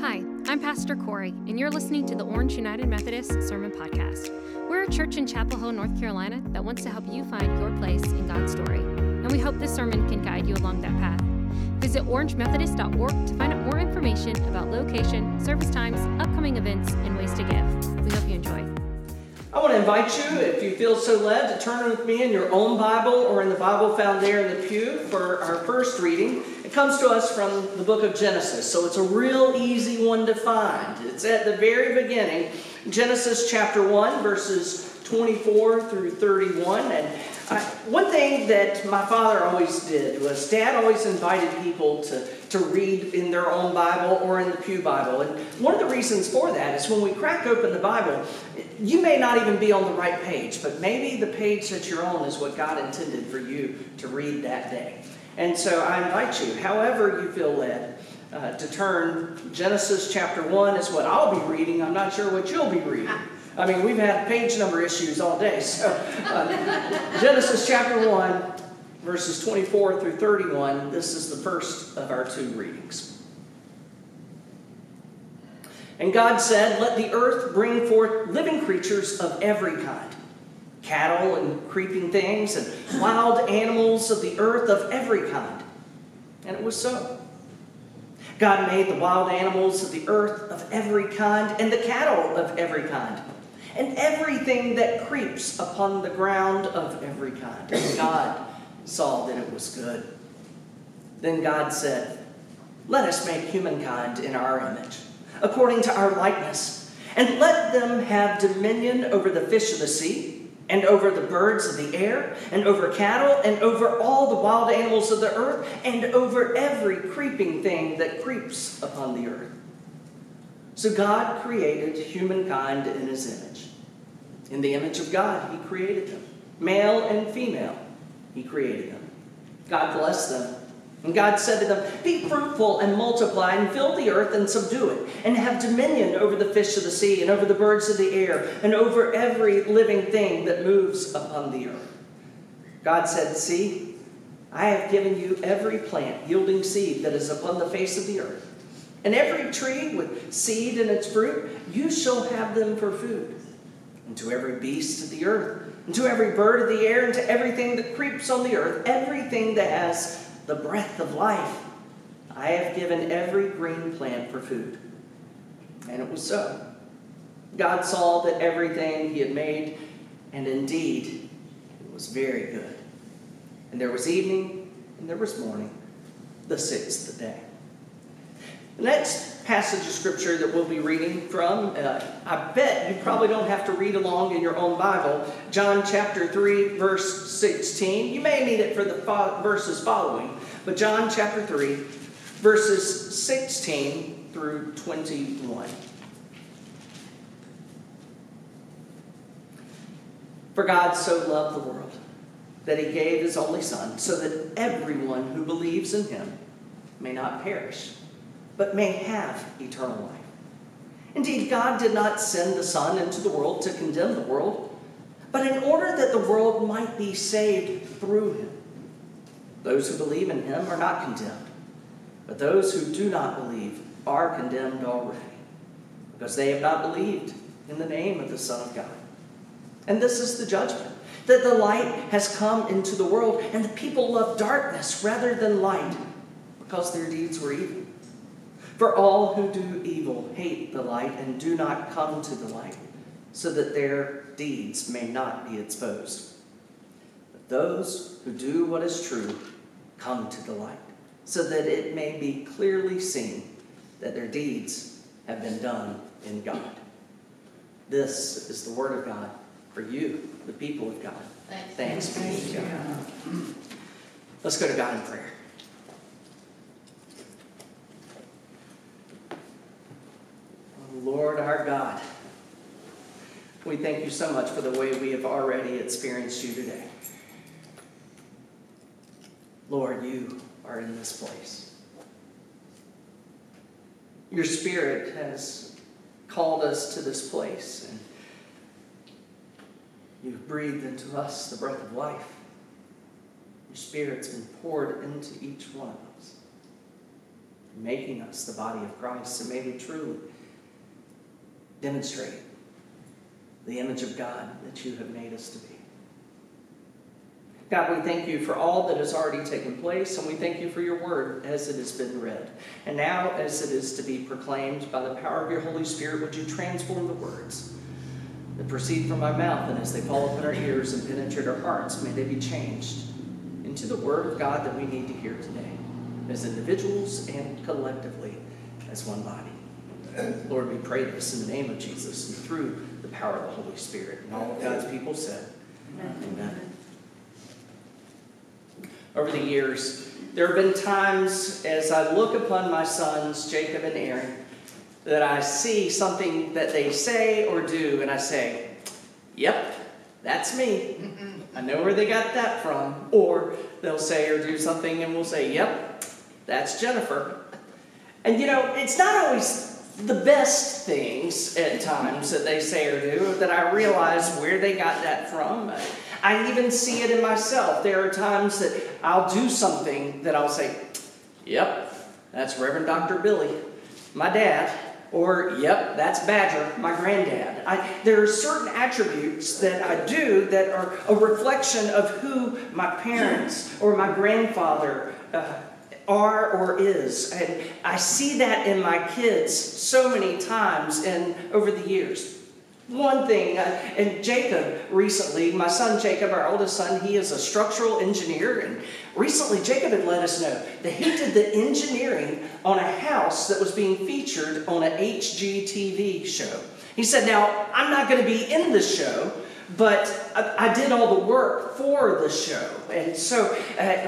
Hi, I'm Pastor Corey, and you're listening to the Orange United Methodist Sermon Podcast. We're a church in Chapel Hill, North Carolina that wants to help you find your place in God's story, and we hope this sermon can guide you along that path. Visit orangemethodist.org to find out more information about location, service times, upcoming events, and ways to give. We hope you enjoy. I want to invite you, if you feel so led, to turn with me in your own Bible or in the Bible found there in the pew for our first reading. It comes to us from the book of Genesis, so it's a real easy one to find. It's at the very beginning, Genesis chapter 1, verses 24 through 31. And one thing that my father always did was Dad always invited people to read in their own Bible or in the pew Bible. And one of the reasons for that is when we crack open the Bible, you may not even be on the right page, but maybe the page that you're on is what God intended for you to read that day. And so I invite you, however you feel led, to turn. Genesis chapter 1 is what I'll be reading. I'm not sure what you'll be reading. I mean, we've had page number issues all day. So Genesis chapter 1, verses 24 through 31, this is the first of our two readings. And God said, "Let the earth bring forth living creatures of every kind, cattle and creeping things and wild animals of the earth of every kind." And it was so. God made the wild animals of the earth of every kind and the cattle of every kind and everything that creeps upon the ground of every kind. And God saw that it was good. Then God said, "Let us make humankind in our image, according to our likeness, and let them have dominion over the fish of the sea, and over the birds of the air, and over cattle, and over all the wild animals of the earth, and over every creeping thing that creeps upon the earth." So God created humankind in his image. In the image of God, he created them. Male and female, he created them. God blessed them. And God said to them, "Be fruitful and multiply and fill the earth and subdue it, and have dominion over the fish of the sea and over the birds of the air and over every living thing that moves upon the earth." God said, "See, I have given you every plant yielding seed that is upon the face of the earth, and every tree with seed in its fruit. You shall have them for food. And to every beast of the earth, and to every bird of the air, and to everything that creeps on the earth, everything that has the breath of life, I have given every green plant for food." And it was so. God saw that everything he had made, and indeed, it was very good. And there was evening, and there was morning, the sixth day. The next passage of scripture that we'll be reading from, I bet you probably don't have to read along in your own Bible, John chapter 3, verse 16. You may need it for the verses following. But John chapter 3, verses 16 through 21. "For God so loved the world that he gave his only Son, so that everyone who believes in him may not perish, but may have eternal life. Indeed, God did not send the Son into the world to condemn the world, but in order that the world might be saved through him. Those who believe in him are not condemned, but those who do not believe are condemned already, because they have not believed in the name of the Son of God. And this is the judgment, that the light has come into the world, and the people love darkness rather than light, because their deeds were evil. For all who do evil hate the light and do not come to the light, so that their deeds may not be exposed. Those who do what is true come to the light, so that it may be clearly seen that their deeds have been done in God." This is the word of God for you, the people of God. Thanks be to God. Let's go to God in prayer. Oh Lord our God, we thank you so much for the way we have already experienced you today. Lord, you are in this place. Your Spirit has called us to this place, and you've breathed into us the breath of life. Your Spirit's been poured into each one of us. making us the body of Christ. So may we truly demonstrate the image of God that you have made us to be. God, we thank you for all that has already taken place, and we thank you for your word as it has been read. And now, as it is to be proclaimed by the power of your Holy Spirit, would you transform the words that proceed from my mouth, and as they fall upon our ears and penetrate our hearts, may they be changed into the word of God that we need to hear today, as individuals and collectively as one body. Lord, we pray this in the name of Jesus and through the power of the Holy Spirit. And all of God's people said, Amen. Over the years, there have been times as I look upon my sons, Jacob and Aaron, that I see something that they say or do, and I say, yep, that's me. I know where they got that from. Or they'll say or do something, and we'll say, yep, that's Jennifer. And, you know, it's not always the best things at times that they say or do that I realize where they got that from. I even see it in myself. There are times that I'll do something that I'll say, yep, that's Reverend Dr. Billy, my dad. Or, yep, that's Badger, my granddad. There are certain attributes that I do that are a reflection of who my parents or my grandfather are or is. And I see that in my kids so many times and over the years. One thing, and Jacob recently, my son Jacob, our oldest son, he is a structural engineer, and recently Jacob had let us know that he did the engineering on a house that was being featured on an HGTV show. He said, now, I'm not going to be in the show, but I did all the work for the show. And so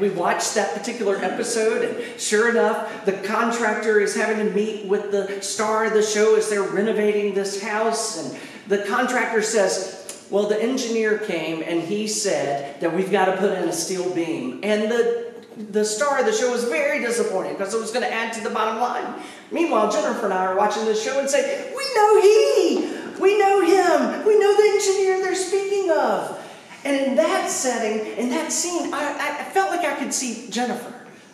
we watched that particular episode, and sure enough, the contractor is having to meet with the star of the show as they're renovating this house. And the contractor says, well, the engineer came and he said that we've got to put in a steel beam. And the star of the show was very disappointed because it was going to add to the bottom line. Meanwhile, Jennifer and I are watching this show and say, we know him, we know the engineer they're speaking of. And in that setting, in that scene, I felt like I could see Jennifer.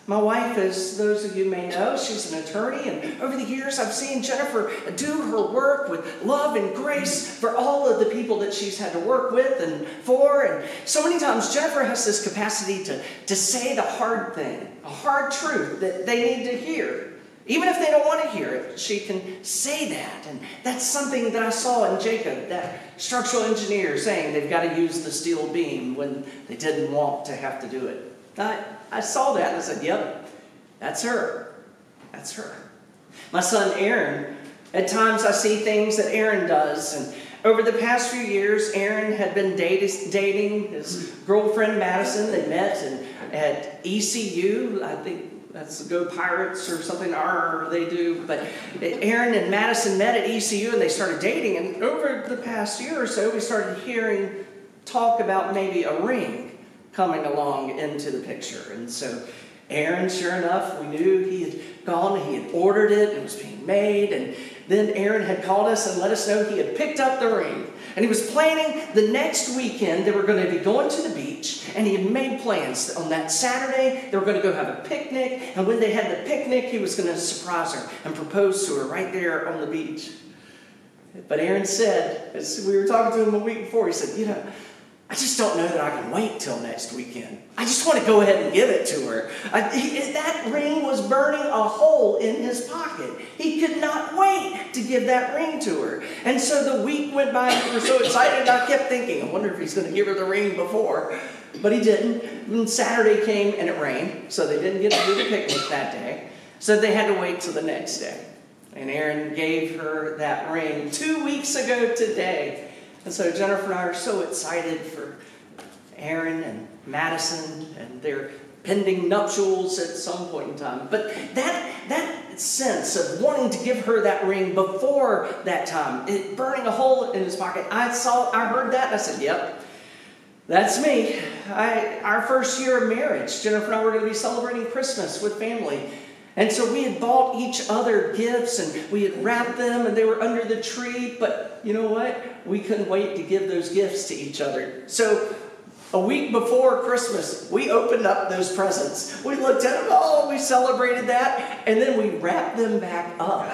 My wife, as those of you may know, she's an attorney, and over the years I've seen Jennifer do her work with love and grace for all of the people that she's had to work with and for. And so many times Jennifer has this capacity to say the hard thing, a hard truth that they need to hear. Even if they don't want to hear it, she can say that. And that's something that I saw in Jacob, that structural engineer saying they've got to use the steel beam when they didn't want to have to do it. I saw that and I said, yep, that's her. That's her. My son Aaron, at times I see things that Aaron does. And over the past few years, Aaron had been dating his girlfriend Madison. They met at ECU, I think. That's Go Pirates or something, or they do. But Aaron and Madison met at ECU and they started dating. And over the past year or so, we started hearing talk about maybe a ring coming along into the picture. And so Aaron, sure enough, we knew he had gone, he had ordered it, and it was being made. And then Aaron had called us and let us know he had picked up the ring. And he was planning the next weekend they were going to be going to the beach, and he had made plans. On that Saturday, they were going to go have a picnic, and when they had the picnic, he was going to surprise her and propose to her right there on the beach. But Aaron said, as we were talking to him a week before, he said, you know, I just don't know that I can wait till next weekend. I just want to go ahead and give it to her. That ring was burning a hole in his pocket. He could not wait to give that ring to her. And so the week went by and we were so excited. I kept thinking, I wonder if he's going to give her the ring before. But he didn't. And Saturday came and it rained, so they didn't get to do the picnic that day. So they had to wait till the next day. And Aaron gave her that ring 2 weeks ago today. And so Jennifer and I are so excited for Aaron and Madison and their pending nuptials at some point in time. But that sense of wanting to give her that ring before that time, it burning a hole in his pocket. I heard that and I said, yep, that's me. Our first year of marriage, Jennifer and I were going to be celebrating Christmas with family. And so we had bought each other gifts, and we had wrapped them, and they were under the tree. But you know what? We couldn't wait to give those gifts to each other. So A week before Christmas, we opened up those presents. We looked at them, oh, we celebrated that, and then we wrapped them back up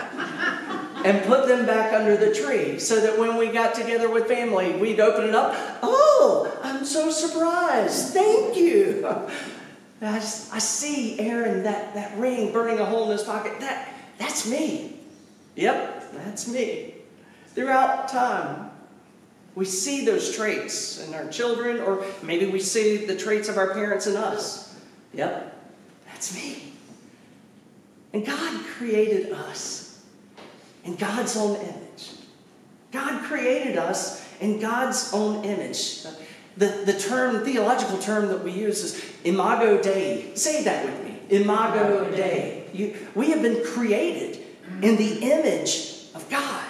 and put them back under the tree so that when we got together with family, we'd open it up. Oh, I'm so surprised. Thank you. I see Aaron, that ring burning a hole in his pocket. That's me. Yep, that's me. Throughout time, we see those traits in our children, or maybe we see the traits of our parents in us. Yep, that's me. And God created us in God's own image. God created us in God's own image. The theological term that we use is Imago Dei. Say that with me. Imago Dei. We have been created in the image of God.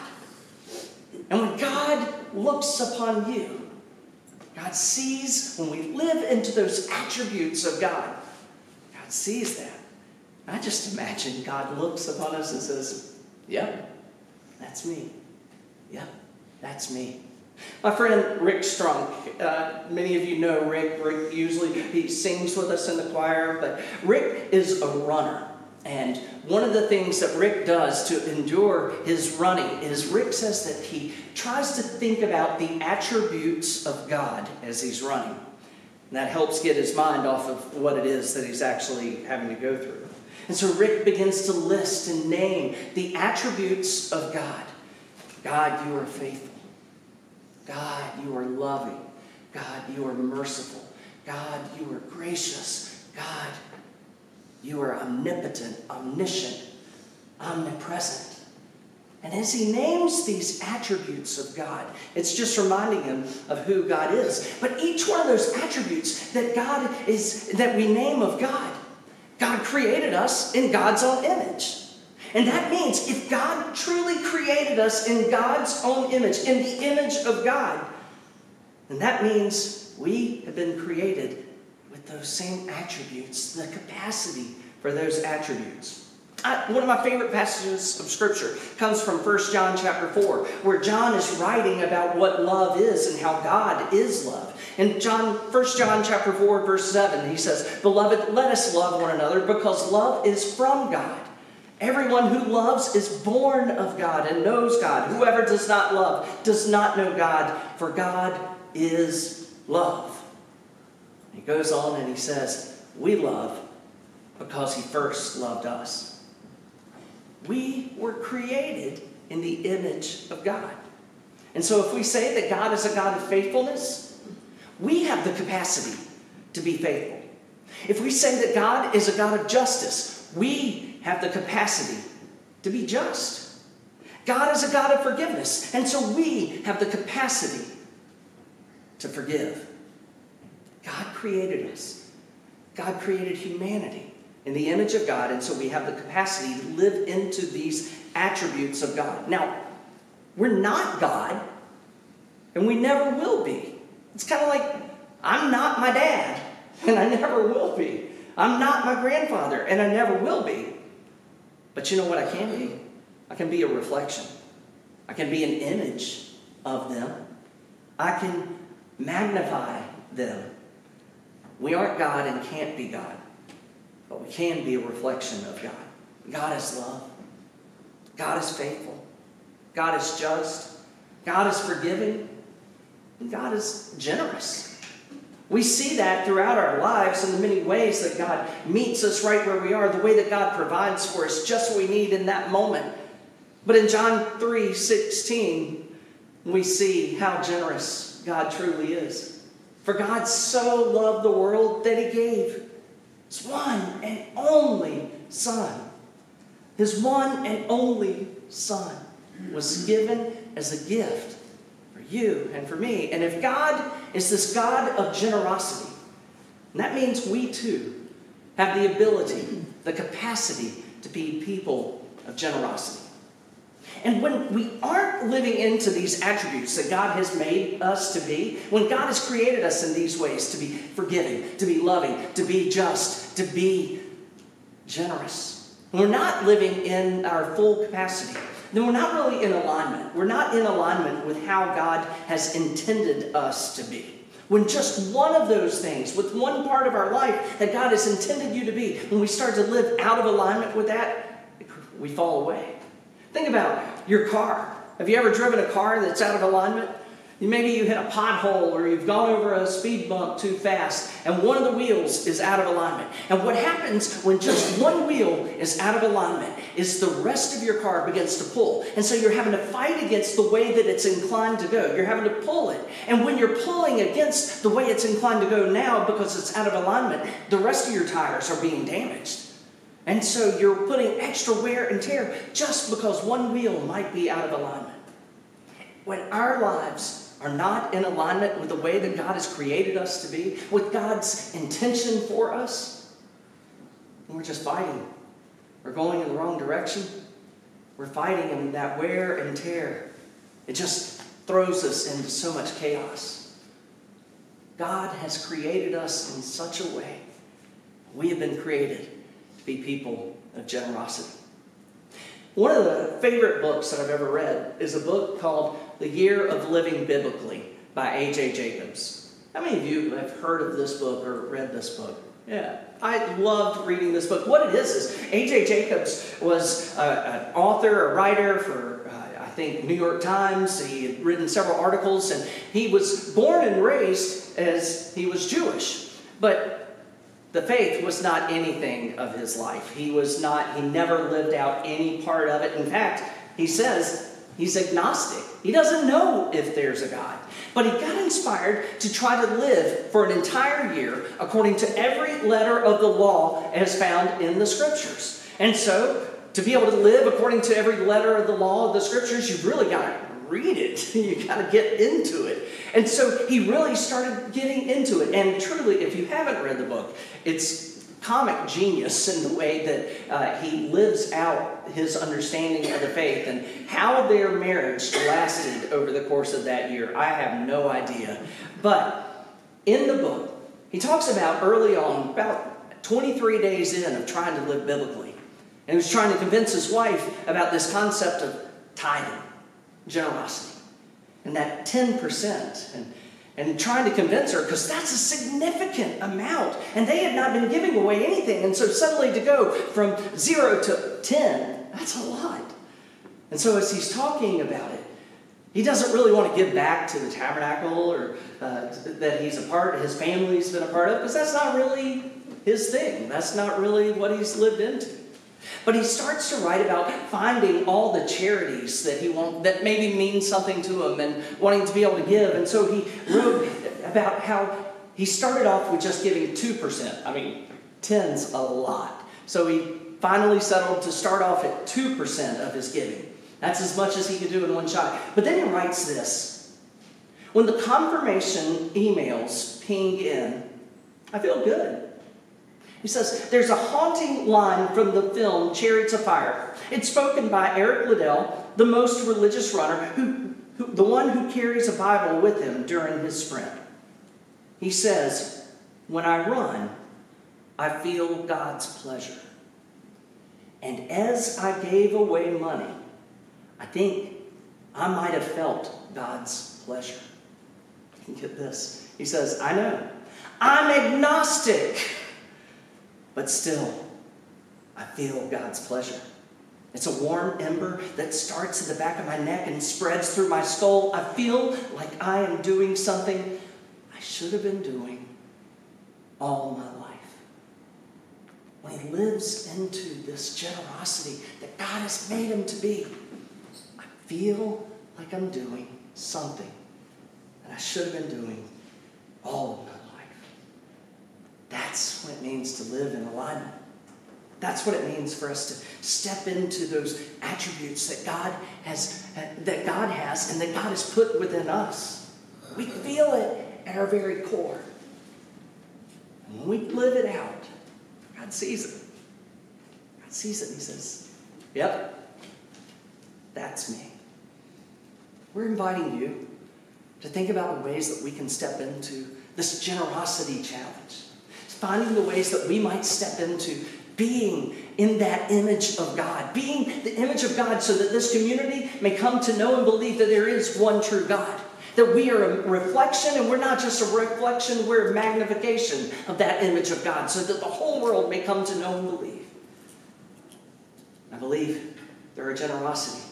And when God looks upon you, God sees, when we live into those attributes of God, God sees that. I just imagine God looks upon us and says, yep, that's me. Yep, that's me. My friend Rick Strunk, many of you know Rick. Rick usually, he sings with us in the choir, but Rick is a runner. And one of the things that Rick does to endure his running is Rick says that he tries to think about the attributes of God as he's running. And that helps get his mind off of what it is that he's actually having to go through. And so Rick begins to list and name the attributes of God. God, you are faithful. God, you are loving. God, you are merciful. God, you are gracious. God, you are omnipotent, omniscient, omnipresent. And as he names these attributes of God, it's just reminding him of who God is. But each one of those attributes that God is, that we name of God, God created us in God's own image. And that means if God truly created us in God's own image, in the image of God, then that means we have been created with those same attributes, the capacity for those attributes. One of my favorite passages of Scripture comes from 1 John chapter 4, where John is writing about what love is and how God is love. In 1 John chapter 4, verse 7, he says, "Beloved, let us love one another because love is from God. Everyone who loves is born of God and knows God. Whoever does not love does not know God, for God is love." He goes on and he says, we love because he first loved us. We were created in the image of God. And so if we say that God is a God of faithfulness, we have the capacity to be faithful. If we say that God is a God of justice, we have the capacity to be just. God is a God of forgiveness, and so we have the capacity to forgive. God created us. God created humanity in the image of God, and so we have the capacity to live into these attributes of God. Now, we're not God, and we never will be. It's kind of like, I'm not my dad, and I never will be. I'm not my grandfather, and I never will be. But you know what I can be? I can be a reflection. I can be an image of them. I can magnify them. We aren't God and can't be God, but we can be a reflection of God. God is love. God is faithful. God is just. God is forgiving. And God is generous. We see that throughout our lives in the many ways that God meets us right where we are, the way that God provides for us just what we need in that moment. But in John 3:16, we see how generous God truly is. For God so loved the world that he gave his one and only Son. His one and only Son was given as a gift for you and for me. And if God is this God of generosity, that means we too have the ability, the capacity to be people of generosity. And when we aren't living into these attributes that God has made us to be, when God has created us in these ways to be forgiving, to be loving, to be just, to be generous, when we're not living in our full capacity, then we're not really in alignment. We're not in alignment with how God has intended us to be. When just one of those things, with one part of our life that God has intended you to be, when we start to live out of alignment with that, we fall away. Think about your car. Have you ever driven a car that's out of alignment? Maybe you hit a pothole or you've gone over a speed bump too fast and one of the wheels is out of alignment. And what happens when just one wheel is out of alignment is the rest of your car begins to pull. And so you're having to fight against the way that it's inclined to go. You're having to pull it. And when you're pulling against the way it's inclined to go now because it's out of alignment, the rest of your tires are being damaged. And so you're putting extra wear and tear just because one wheel might be out of alignment. When our lives are not in alignment with the way that God has created us to be, with God's intention for us, and we're just fighting. We're going in the wrong direction. We're fighting, and that wear and tear, it just throws us into so much chaos. God has created us in such a way. We have been created to be people of generosity. One of the favorite books that I've ever read is a book called The Year of Living Biblically by A.J. Jacobs. How many of you have heard of this book or read this book? Yeah, I loved reading this book. What it is A.J. Jacobs was an author, a writer for, I think, New York Times. He had written several articles, and he was born and raised as he was Jewish. But the faith was not anything of his life. He never lived out any part of it. In fact, he says he's agnostic. He doesn't know if there's a God. But he got inspired to try to live for an entire year according to every letter of the law as found in the Scriptures. And so, to be able to live according to every letter of the law of the Scriptures, you've really got to read it. You got to get into it. And so he really started getting into it. And truly, if you haven't read the book, it's comic genius in the way that he lives out his understanding of the faith and how their marriage lasted over the course of that year. I have no idea. But in the book, he talks about early on, about 23 days in of trying to live biblically. And he was trying to convince his wife about this concept of tithing. Generosity. And that 10%. And trying to convince her, because that's a significant amount. And they had not been giving away anything. And so suddenly to go from 0 to 10, that's a lot. And so as he's talking about it, he doesn't really want to give back to the tabernacle or that he's a part of, his family's been a part of, because that's not really his thing. That's not really what he's lived into. But he starts to write about finding all the charities that he wants, that maybe mean something to him and wanting to be able to give. And so he wrote about how he started off with just giving 2%. I mean, 10's a lot. So he finally settled to start off at 2% of his giving. That's as much as he could do in one shot. But then he writes this. When the confirmation emails ping in, I feel good. He says, there's a haunting line from the film Chariots of Fire. It's spoken by Eric Liddell, the most religious runner, the one who carries a Bible with him during his sprint. He says, when I run, I feel God's pleasure. And as I gave away money, I think I might have felt God's pleasure. You can get this. He says, I know. I'm agnostic. But still, I feel God's pleasure. It's a warm ember that starts at the back of my neck and spreads through my skull. I feel like I am doing something I should have been doing all my life. When he lives into this generosity that God has made him to be, I feel like I'm doing something that I should have been doing all of my life. That's what it means to live in alignment. That's what it means for us to step into those attributes that God has and that God has put within us. We feel it at our very core. And when we live it out, God sees it. God sees it and he says, yep, that's me. We're inviting you to think about the ways that we can step into this generosity challenge. Finding the ways that we might step into being in that image of God. Being the image of God so that this community may come to know and believe that there is one true God. That we are a reflection, and we're not just a reflection, we're a magnification of that image of God, so that the whole world may come to know and believe. I believe through our generosity,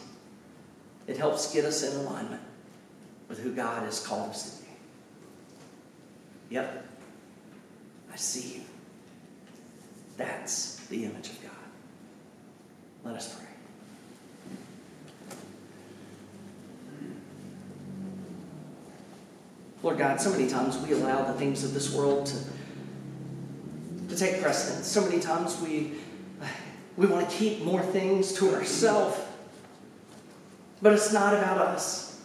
it helps get us in alignment with who God has called us to be. Yep, I see you. That's the image of God. Let us pray. Lord God, so many times we allow the things of this world to take precedence. So many times we want to keep more things to ourselves. But it's not about us.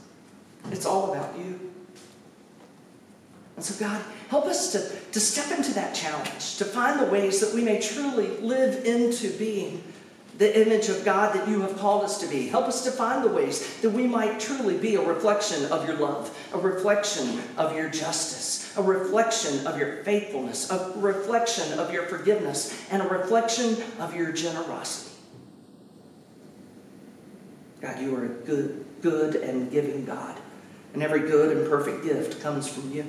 It's all about you. And so God, help us to step into that challenge, to find the ways that we may truly live into being the image of God that you have called us to be. Help us to find the ways that we might truly be a reflection of your love, a reflection of your justice, a reflection of your faithfulness, a reflection of your forgiveness, and a reflection of your generosity. God, you are a good and giving God, and every good and perfect gift comes from you.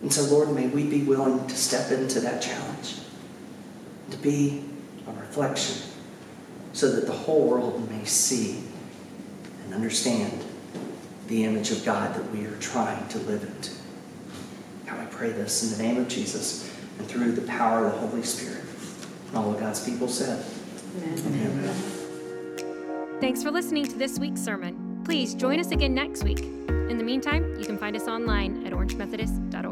And so, Lord, may we be willing to step into that challenge, to be a reflection, so that the whole world may see and understand the image of God that we are trying to live into. God, I pray this in the name of Jesus and through the power of the Holy Spirit. And all of God's people said, Amen. Thanks for listening to this week's sermon. Please join us again next week. In the meantime, you can find us online at orangemethodist.org.